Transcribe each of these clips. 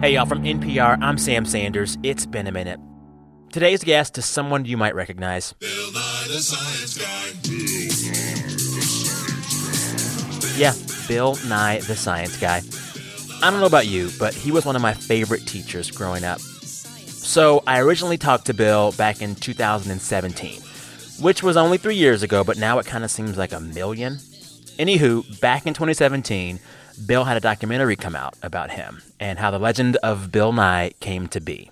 Hey, y'all. From NPR, I'm Sam Sanders. It's been a minute. Today's guest is someone you might recognize. Bill Nye, the Science Guy. Yeah, Bill Nye, the Science Guy. I don't know about you, but he was one of my favorite teachers growing up. So I originally talked to Bill back in 2017, which was only 3 years ago, but now it kind of seems like a million. Anywho, back in 2017, Bill had a documentary come out about him and how the legend of Bill Nye came to be.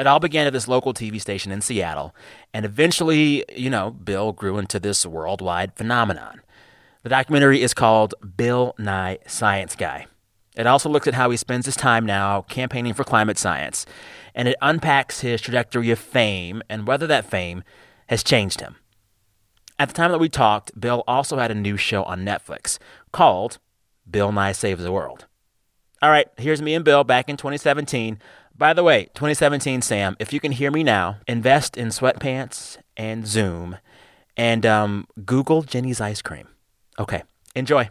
It all began at this local TV station in Seattle, and eventually, you know, Bill grew into this worldwide phenomenon. The documentary is called Bill Nye Science Guy. It also looks at how he spends his time now campaigning for climate science, and it unpacks his trajectory of fame and whether that fame has changed him. At the time that we talked, Bill also had a new show on Netflix called Bill Nye Saves the World. All right, here's me and Bill back in 2017. By the way, 2017, Sam, if you can hear me now, invest in sweatpants and Zoom and Google Jenny's ice cream. Okay, enjoy.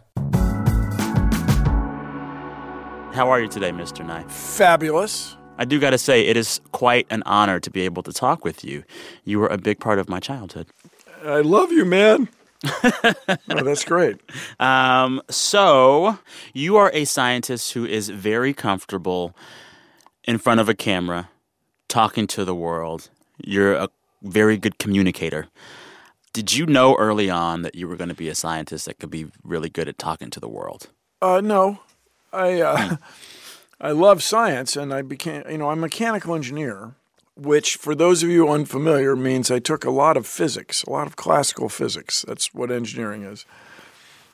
How are you today, Mr. Nye? Fabulous. I do got to say, it is quite an honor to be able to talk with you. You were a big part of my childhood. I love you, man. Oh, that's great. So you are a scientist who is very comfortable in front of a camera, talking to the world. You're a very good communicator. Did you know early on that you were going to be a scientist that could be really good at talking to the world? No. I love science, and I became, I'm a mechanical engineer, which for those of you unfamiliar means I took a lot of physics, a lot of classical physics. That's what engineering is.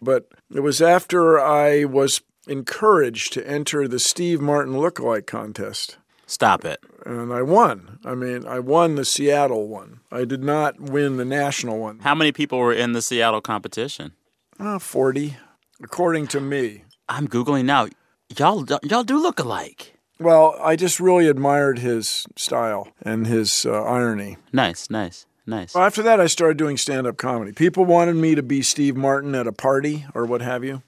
But it was after I was encouraged to enter the Steve Martin lookalike contest. Stop it. And I won. I mean, I won the Seattle one. I did not win the national one. How many people were in the Seattle competition? 40, according to me. I'm Googling now. Y'all do look alike. Well, I just really admired his style and his irony. Nice. Well, after that, I started doing stand-up comedy. People wanted me to be Steve Martin at a party or what have you.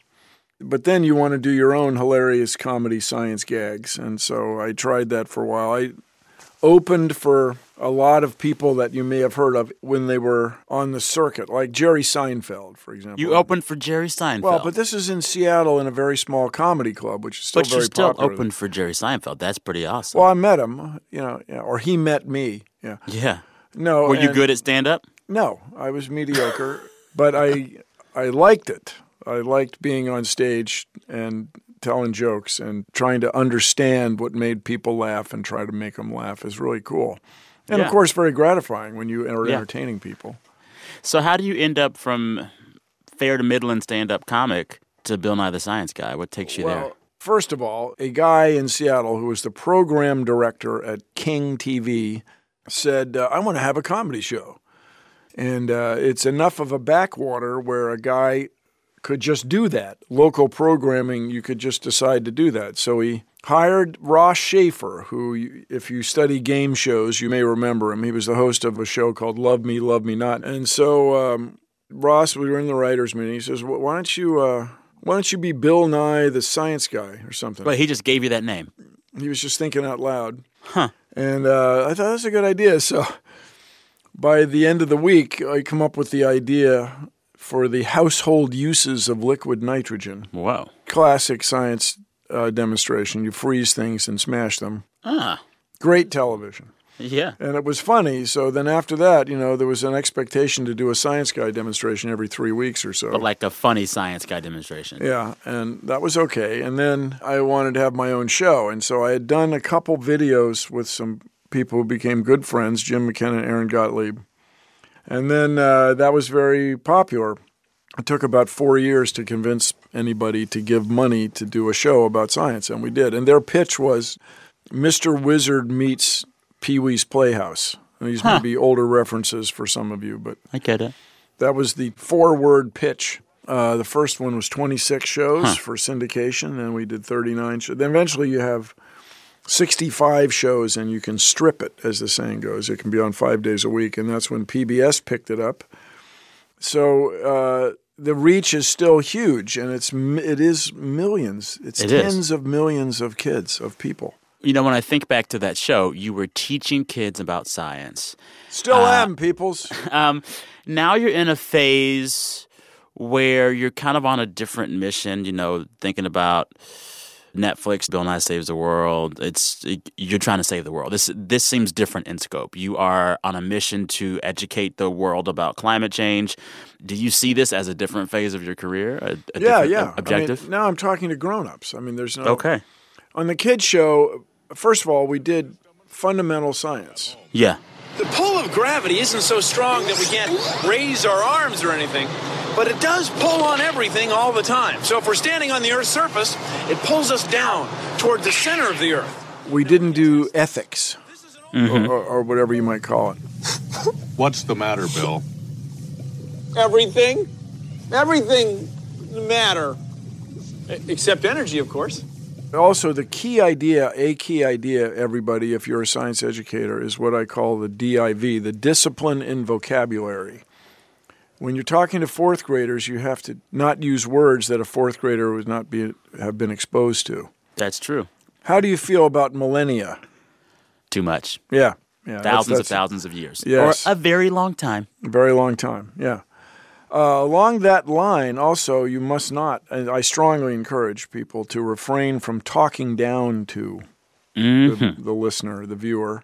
But then you want to do your own hilarious comedy science gags. And so I tried that for a while. I opened for a lot of people that you may have heard of when they were on the circuit, like Jerry Seinfeld, for example. You opened for Jerry Seinfeld. Well, but this is in Seattle in a very small comedy club, which is still very popular. But you still opened for Jerry Seinfeld. That's pretty awesome. Well, I met him, or he met me. Yeah. No. Were you good at stand-up? No, I was mediocre, but I liked it. I liked being on stage and telling jokes and trying to understand what made people laugh and try to make them laugh is really cool. And, of course, very gratifying when you are entertaining people. So how do you end up from fair to middling stand-up comic to Bill Nye the Science Guy? What takes you there? First of all, a guy in Seattle who was the program director at King TV said, I want to have a comedy show. And it's enough of a backwater where a guy could just do that. Local programming, you could just decide to do that. So he hired Ross Schaefer, who, if you study game shows, you may remember him. He was the host of a show called Love Me, Love Me Not. And so Ross, we were in the writers' meeting. He says, why don't you be Bill Nye the Science Guy or something? But he just gave you that name. He was just thinking out loud. Huh. And I thought that's a good idea. So by the end of the week, I come up with the idea for the household uses of liquid nitrogen. Wow. Classic science demonstration. You freeze things and smash them. Ah. Great television. Yeah. And it was funny. So then after that, there was an expectation to do a science guy demonstration every 3 weeks or so. But like a funny science guy demonstration. Yeah. And that was okay. And then I wanted to have my own show. And so I had done a couple videos with some people who became good friends, Jim McKenna and Aaron Gottlieb. And then that was very popular. It took about 4 years to convince anybody to give money to do a show about science, and we did. And their pitch was Mr. Wizard meets Pee-wee's Playhouse. And these may be older references for some of you, but I get it. That was the four-word pitch. The first one was 26 shows for syndication, and we did 39 shows. Then eventually you have 65 shows, and you can strip it, as the saying goes. It can be on 5 days a week, and that's when PBS picked it up. So the reach is still huge, and it is millions. It's tens of millions of kids, of people. You know, when I think back to that show, you were teaching kids about science. Still am, peoples. Now you're in a phase where you're kind of on a different mission, you know, thinking about Netflix, Bill Nye Saves the World. You're trying to save the world. This seems different in scope. You are on a mission to educate the world about climate change. Do you see this as a different phase of your career? Yeah. Objective? I mean, now I'm talking to grown-ups. I mean, there's no... Okay. On the kids' show, first of all, we did fundamental science. Yeah. The pull of gravity isn't so strong that we can't raise our arms or anything, but it does pull on everything all the time. So if we're standing on the Earth's surface, it pulls us down toward the center of the Earth. We didn't do ethics, or whatever you might call it. What's the matter, Bill? Everything. Everything matter. Except energy, of course. Also, a key idea, everybody, if you're a science educator, is what I call the DIV, the discipline in vocabulary. When you're talking to fourth graders, you have to not use words that a fourth grader would not have been exposed to. That's true. How do you feel about millennia? Too much. Yeah. Thousands of years. Yes. Or a very long time. A very long time, yeah. Along that line, also, you must not, and I strongly encourage people to refrain from talking down to the listener, the viewer.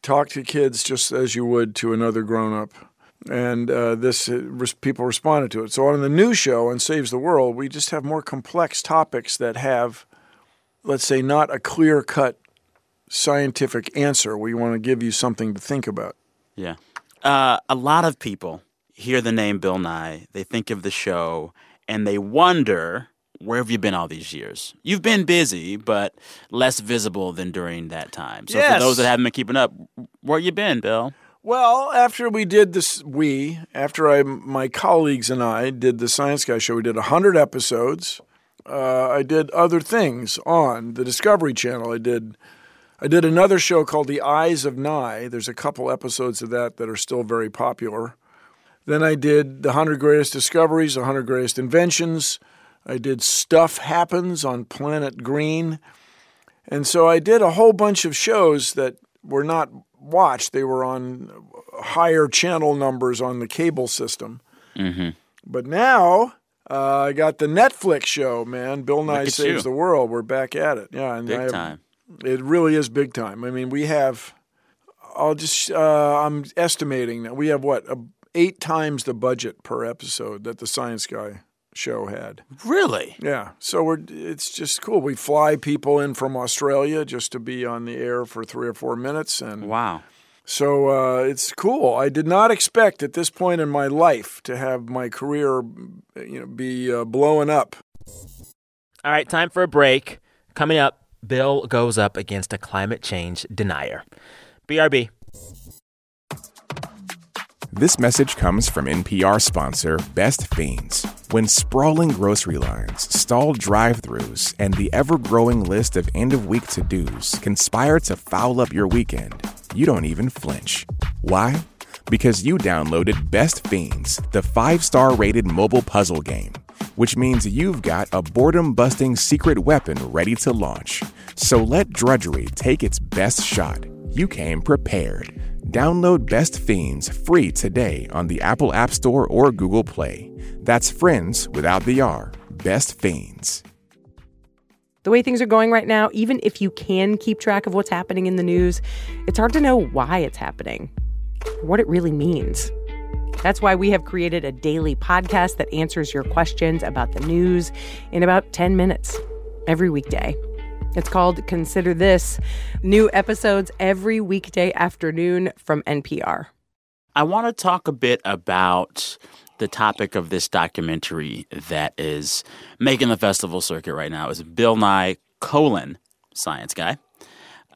Talk to kids just as you would to another grown-up. And people responded to it. So on the new show, on Saves the World, we just have more complex topics that have, let's say, not a clear-cut scientific answer. We want to give you something to think about. Yeah. A lot of people hear the name Bill Nye, they think of the show, and they wonder, where have you been all these years? You've been busy, but less visible than during that time. So yes. For those that haven't been keeping up, where you been, Bill? Well, after we did this, my colleagues and I did the Science Guy show, we did 100 episodes. I did other things on the Discovery Channel. I did another show called The Eyes of Nye. There's a couple episodes of that are still very popular. Then I did the 100 Greatest Discoveries, the 100 Greatest Inventions. I did Stuff Happens on Planet Green. And so I did a whole bunch of shows that were not watched. They were on higher channel numbers on the cable system. Mm-hmm. But now I got the Netflix show, man. Bill Nye Saves the World. We're back at it. Yeah, and big time. It really is big time. I mean, we have – I'm estimating that we have, 8 times the budget per episode that the Science Guy show had. Really? Yeah. So it's just cool. We fly people in from Australia just to be on the air for 3 or 4 minutes. And wow. So it's cool. I did not expect at this point in my life to have my career be blowing up. All right, time for a break. Coming up, Bill goes up against a climate change denier. BRB. This message comes from NPR sponsor Best Fiends. When sprawling grocery lines, stalled drive-thrus, and the ever-growing list of end-of-week to-dos conspire to foul up your weekend, you don't even flinch. Why? Because you downloaded Best Fiends, the 5-star rated mobile puzzle game, which means you've got a boredom-busting secret weapon ready to launch. So let drudgery take its best shot. You came prepared. Download Best Fiends free today on the Apple App Store or Google Play. That's friends without the R. Best Fiends. The way things are going right now, even if you can keep track of what's happening in the news, it's hard to know why it's happening, what it really means. That's why we have created a daily podcast that answers your questions about the news in about 10 minutes every weekday. It's called Consider This. New episodes every weekday afternoon from NPR. I want to talk a bit about the topic of this documentary that is making the festival circuit right now. It's Bill Nye, Science Guy.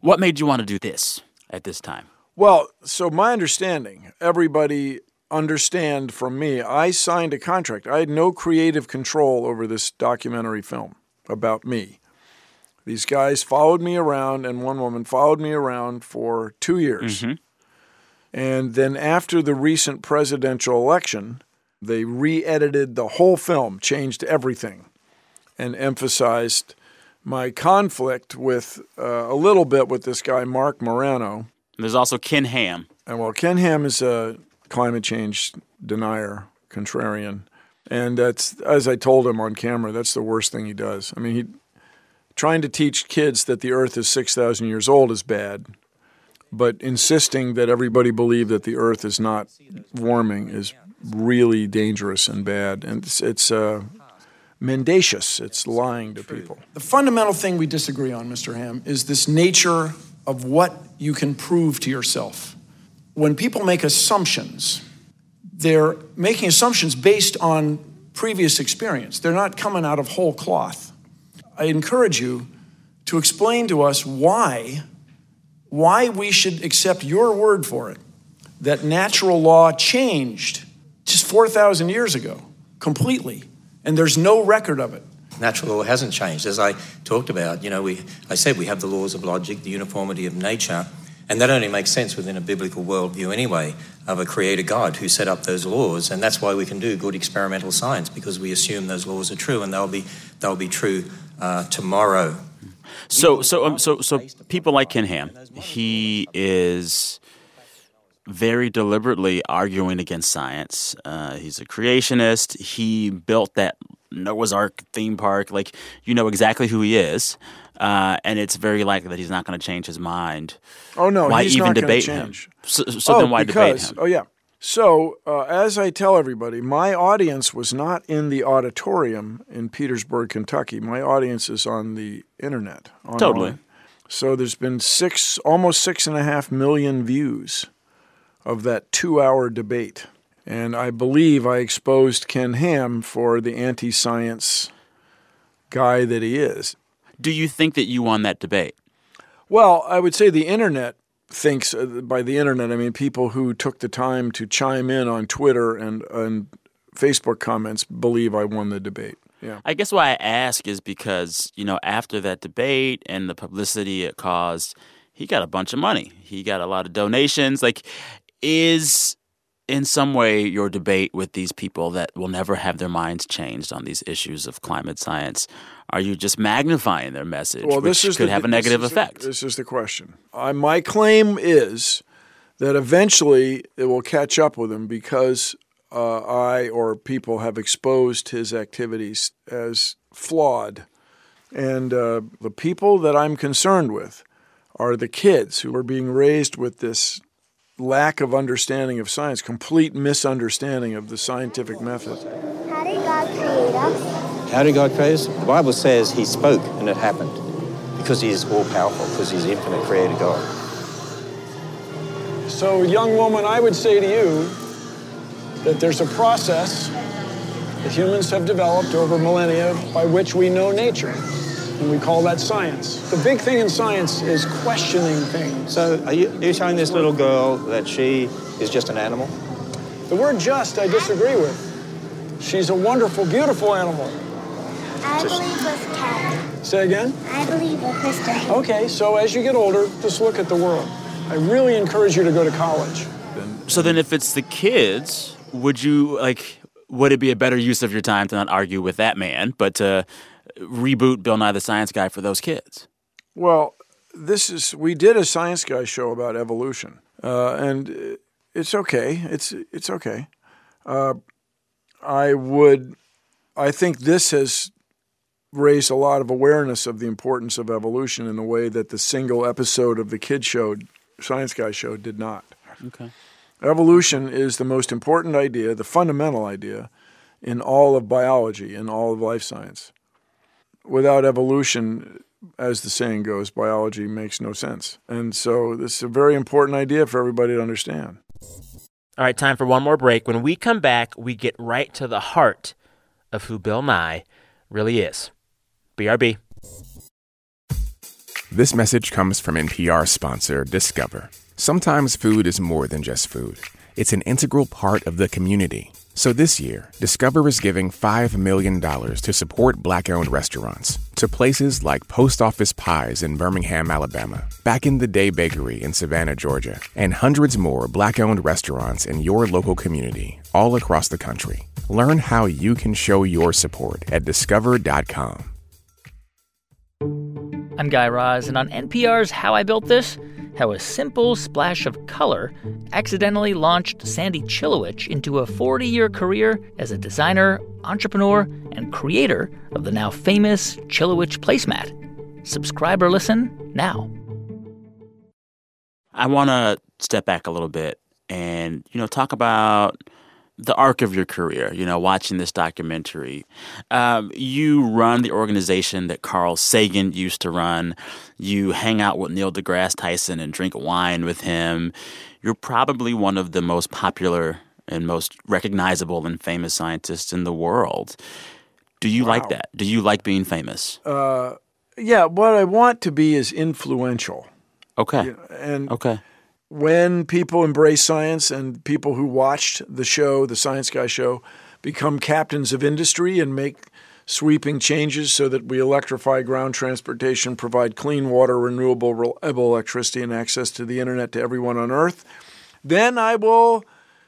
What made you want to do this at this time? Well, so my understanding, everybody understand from me, I signed a contract. I had no creative control over this documentary film about me. These guys followed me around, and one woman followed me around for 2 years. Mm-hmm. And then after the recent presidential election, they re-edited the whole film, changed everything, and emphasized my conflict with a little bit with this guy, Mark Morano. There's also Ken Ham. And well, Ken Ham is a climate change denier, contrarian. And that's, as I told him on camera, that's the worst thing he does. I mean, trying to teach kids that the Earth is 6,000 years old is bad, but insisting that everybody believe that the Earth is not warming is really dangerous and bad. And it's mendacious. It's lying to people. The fundamental thing we disagree on, Mr. Ham, is this nature of what you can prove to yourself. When people make assumptions, they're making assumptions based on previous experience. They're not coming out of whole cloth. I encourage you to explain to us why we should accept your word for it, that natural law changed just 4,000 years ago completely, and there's no record of it. Natural law hasn't changed. As I talked about, I said we have the laws of logic, the uniformity of nature, and that only makes sense within a biblical worldview anyway, of a creator God who set up those laws. And that's why we can do good experimental science, because we assume those laws are true, and they'll be true tomorrow. So people like Ken Ham, he is very deliberately arguing against science. He's a creationist. He built that Noah's Ark theme park. Like, you know exactly who he is. And it's very likely that he's not going to change his mind. Oh, no, why he's even not debate change. Him? So then why debate him? Oh, yeah. So as I tell everybody, my audience was not in the auditorium in Petersburg, Kentucky. My audience is on the internet. Online. Totally. So there's been almost 6.5 million views of that 2-hour debate. And I believe I exposed Ken Ham for the anti-science guy that he is. Do you think that you won that debate? Well, I would say the internet thinks, by the internet, I mean people who took the time to chime in on Twitter and Facebook comments believe I won the debate. Yeah. I guess why I ask is because, after that debate and the publicity it caused, he got a bunch of money. He got a lot of donations. Like, is in some way your debate with these people that will never have their minds changed on these issues of climate science, are you just magnifying their message, which could have a negative effect? This is the question. My claim is that eventually it will catch up with him because I or people have exposed his activities as flawed. And the people that I'm concerned with are the kids who are being raised with this lack of understanding of science, complete misunderstanding of the scientific method. How did God create us? How did God create us? The Bible says he spoke and it happened because he is all-powerful, because he's infinite creator God. So, young woman, I would say to you that there's a process that humans have developed over millennia by which we know nature. And we call that science. The big thing in science is questioning things. So are you telling this little girl that she is just an animal? The word just I disagree with. She's a wonderful, beautiful animal. I believe with cat. Say again? I believe with Mr. Okay, so as you get older, just look at the world. I really encourage you to go to college. So then if it's the kids, would it be a better use of your time to not argue with that man, but to reboot Bill Nye the Science Guy for those kids? Well, we did a Science Guy show about evolution, and it's okay. It's okay. I think this has raised a lot of awareness of the importance of evolution in a way that the single episode of the kid show, Science Guy show, did not. Okay. Evolution is the most important idea, the fundamental idea, in all of biology, in all of life science. Without evolution, as the saying goes, biology makes no sense. And so this is a very important idea for everybody to understand. All right, time for one more break. When we come back, we get right to the heart of who Bill Nye really is. BRB. This message comes from NPR sponsor Discover. Sometimes food is more than just food. It's an integral part of the community. So this year, Discover is giving $5 million to support Black-owned restaurants, to places like Post Office Pies in Birmingham, Alabama, Back in the Day Bakery in Savannah, Georgia, and hundreds more Black-owned restaurants in your local community all across the country. Learn how you can show your support at discover.com. I'm Guy Raz, and on NPR's How I Built This, how a simple splash of color accidentally launched Sandy Chilowich into a 40-year career as a designer, entrepreneur, and creator of the now famous Chilowich placemat. Subscribe or listen now. I want to step back a little bit and, talk about the arc of your career, watching this documentary. You run the organization that Carl Sagan used to run. You hang out with Neil deGrasse Tyson and drink wine with him. You're probably one of the most popular and most recognizable and famous scientists in the world. Do you like that? Do you like being famous? Yeah, what I want to be is influential. Okay. When people embrace science and people who watched the show, the Science Guy show, become captains of industry and make sweeping changes so that we electrify ground transportation, provide clean water, renewable, reliable electricity, and access to the internet to everyone on Earth, then I will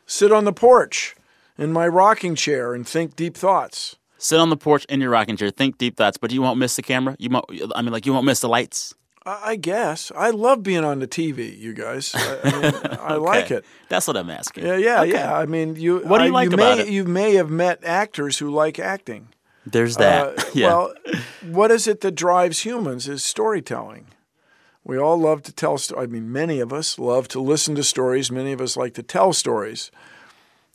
sit on the porch in my rocking chair and think deep thoughts. Sit on the porch in your rocking chair, think deep thoughts, but you won't miss the camera? You won't miss the lights? I guess. I love being on the TV, you guys. I like it. That's what I'm asking. Yeah. What do you like about it? You may have met actors who like acting. There's that. Well, what is it that drives humans is storytelling. We all love to tell stories. Many of us love to listen to stories. Many of us like to tell stories.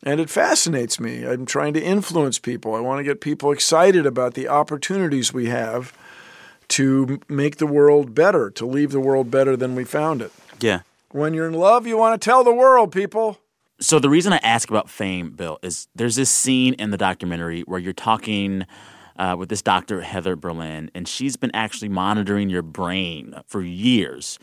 And it fascinates me. I'm trying to influence people. I want to get people excited about the opportunities we have to make the world better, to leave the world better than we found it. Yeah. When you're in love, you want to tell the world, people. So the reason I ask about fame, Bill, is there's this scene in the documentary where you're talking with this doctor, Heather Berlin, and she's been actually monitoring your brain for years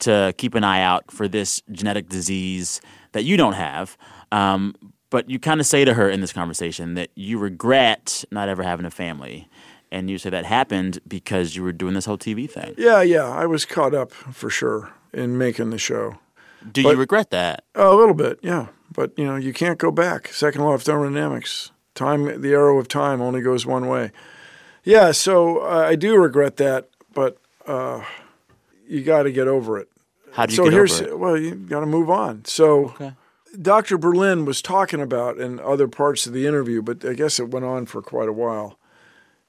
to keep an eye out for this genetic disease that you don't have. But you kind of say to her in this conversation that you regret not ever having a family. And you say that happened because you were doing this whole TV thing. Yeah. I was caught up, for sure, in making the show. But you regret that? A little bit, yeah. But, you can't go back. Second law of thermodynamics. Time, the arrow of time only goes one way. Yeah, so I do regret that, but you got to get over it. How do you get over it? Well, you got to move on. Okay. Dr. Berlin was talking about in other parts of the interview, but I guess it went on for quite a while.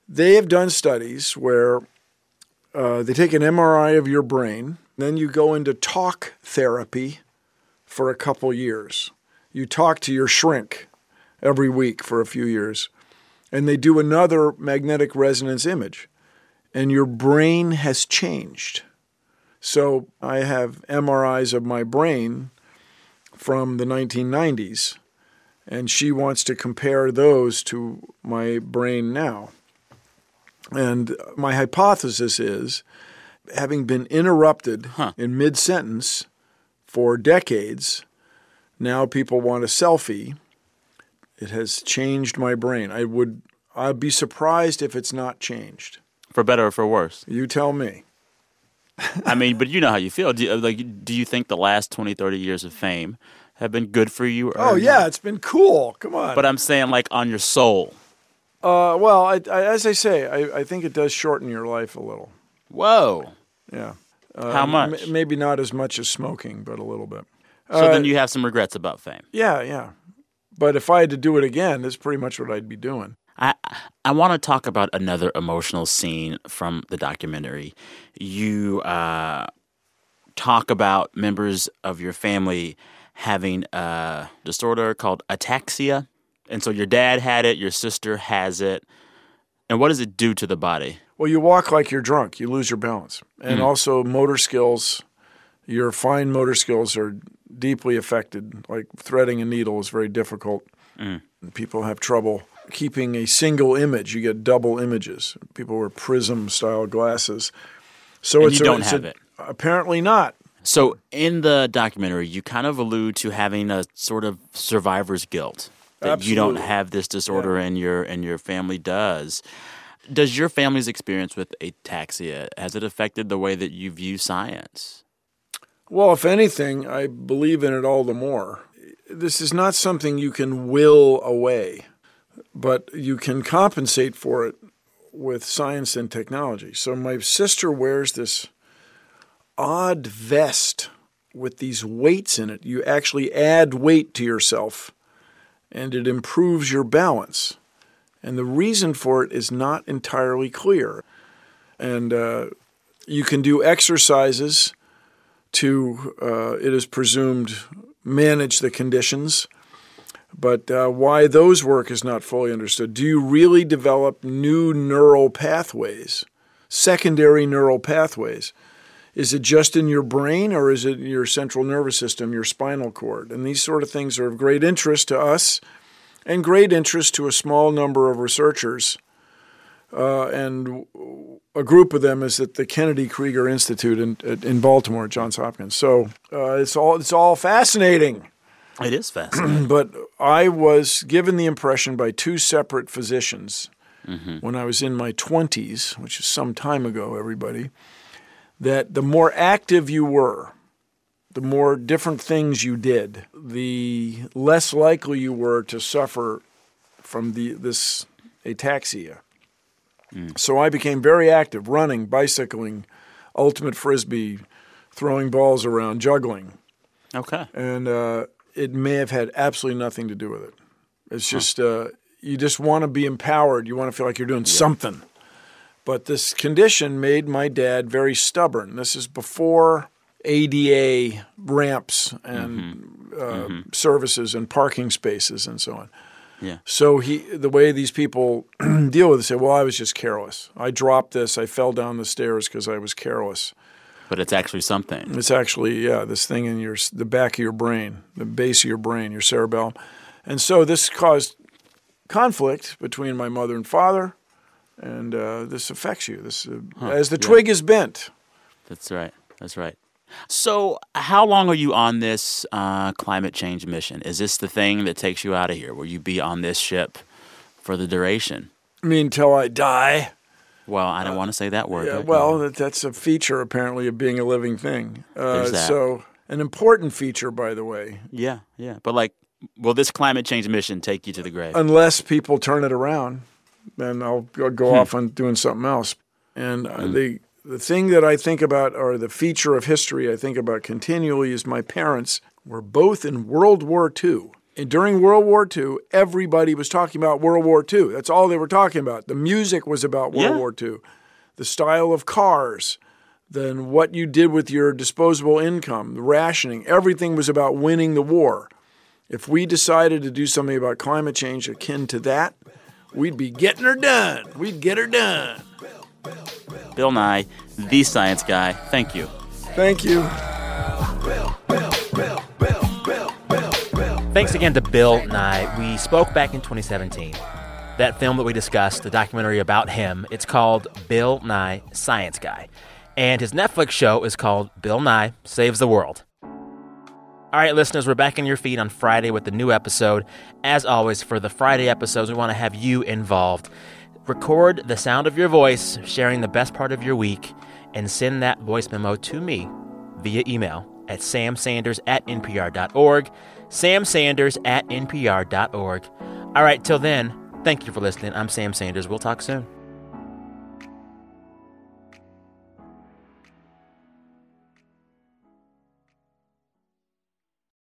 They have done studies where they take an MRI of your brain, then you go into talk therapy for a couple years. You talk to your shrink every week for a few years, and they do another magnetic resonance image, and your brain has changed. So I have MRIs of my brain from the 1990s, and she wants to compare those to my brain now. And my hypothesis is, having been interrupted in mid-sentence for decades, now people want a selfie. It has changed my brain. I'd be surprised if it's not changed. For better or for worse? You tell me. But you know how you feel. Do you think the last 20, 30 years of fame have been good for you? It's been cool. Come on. But I'm saying on your soul. I think it does shorten your life a little. Whoa. Yeah. How much? Maybe not as much as smoking, but a little bit. So then you have some regrets about fame. Yeah. But if I had to do it again, that's pretty much what I'd be doing. I want to talk about another emotional scene from the documentary. You talk about members of your family having a disorder called ataxia. And so your dad had it, your sister has it. And what does it do to the body? Well, you walk like you're drunk. You lose your balance. And also motor skills, your fine motor skills are deeply affected. Like threading a needle is very difficult. People have trouble keeping a single image. You get double images. People wear prism-style glasses. So you don't have it. Apparently not. So in the documentary, you kind of allude to having a sort of survivor's guilt. That Absolutely. You don't have this disorder, yeah. and your family does. Does your family's experience with ataxia, has it affected the way that you view science? Well, if anything, I believe in it all the more. This is not something you can will away, but you can compensate for it with science and technology. So my sister wears this odd vest with these weights in it. You actually add weight to yourself, and it improves your balance. And the reason for it is not entirely clear. And you can do exercises to, it is presumed, manage the conditions. But why those work is not fully understood. Do you really develop new neural pathways, secondary neural pathways? Is it just in your brain, or is it your central nervous system, your spinal cord? And these sort of things are of great interest to us and great interest to a small number of researchers. And a group of them is at the Kennedy Krieger Institute in Baltimore, Johns Hopkins. So it's all fascinating. It is fascinating. But I was given the impression by two separate physicians when I was in my 20s, which is some time ago, everybody, that the more active you were, the more different things you did, the less likely you were to suffer from this ataxia. Mm. So I became very active, running, bicycling, ultimate frisbee, throwing balls around, juggling. Okay. And it may have had absolutely nothing to do with it. It's just you just want to be empowered. You want to feel like you're doing something. But this condition made my dad very stubborn. This is before ADA ramps and services and parking spaces and so on. Yeah. So the way these people deal with it, say, well, I was just careless. I dropped this. I fell down the stairs because I was careless. But it's actually something. It's actually, this thing in the back of your brain, the base of your brain, your cerebellum. And so this caused conflict between my mother and father, and this affects you. This as the twig is bent. That's right. That's right. So how long are you on this climate change mission? Is this the thing that takes you out of here? Will you be on this ship for the duration? I mean, until I die. Well, I don't want to say that word. Yeah, well, that's a feature, apparently, of being a living thing. There's that. So an important feature, by the way. Yeah, yeah. But, like, will this climate change mission take you to the grave? Unless people turn it around, then I'll go off on doing something else. And the thing that I think about, or the feature of history I think about continually, is my parents were both in World War II. And during World War II, everybody was talking about World War II. That's all they were talking about. The music was about World War II, the style of cars, then what you did with your disposable income, the rationing. Everything was about winning the war. If we decided to do something about climate change akin to that, we'd be getting her done. We'd get her done. Bill Nye, the science guy, thank you. Thank you. Thanks again to Bill Nye. We spoke back in 2017. That film that we discussed, the documentary about him, it's called Bill Nye, Science Guy. And his Netflix show is called Bill Nye Saves the World. All right, listeners, we're back in your feed on Friday with a new episode. As always, for the Friday episodes, we want to have you involved. Record the sound of your voice, sharing the best part of your week, and send that voice memo to me via email at samsanders@npr.org. samsanders@npr.org. All right, till then, thank you for listening. I'm Sam Sanders. We'll talk soon.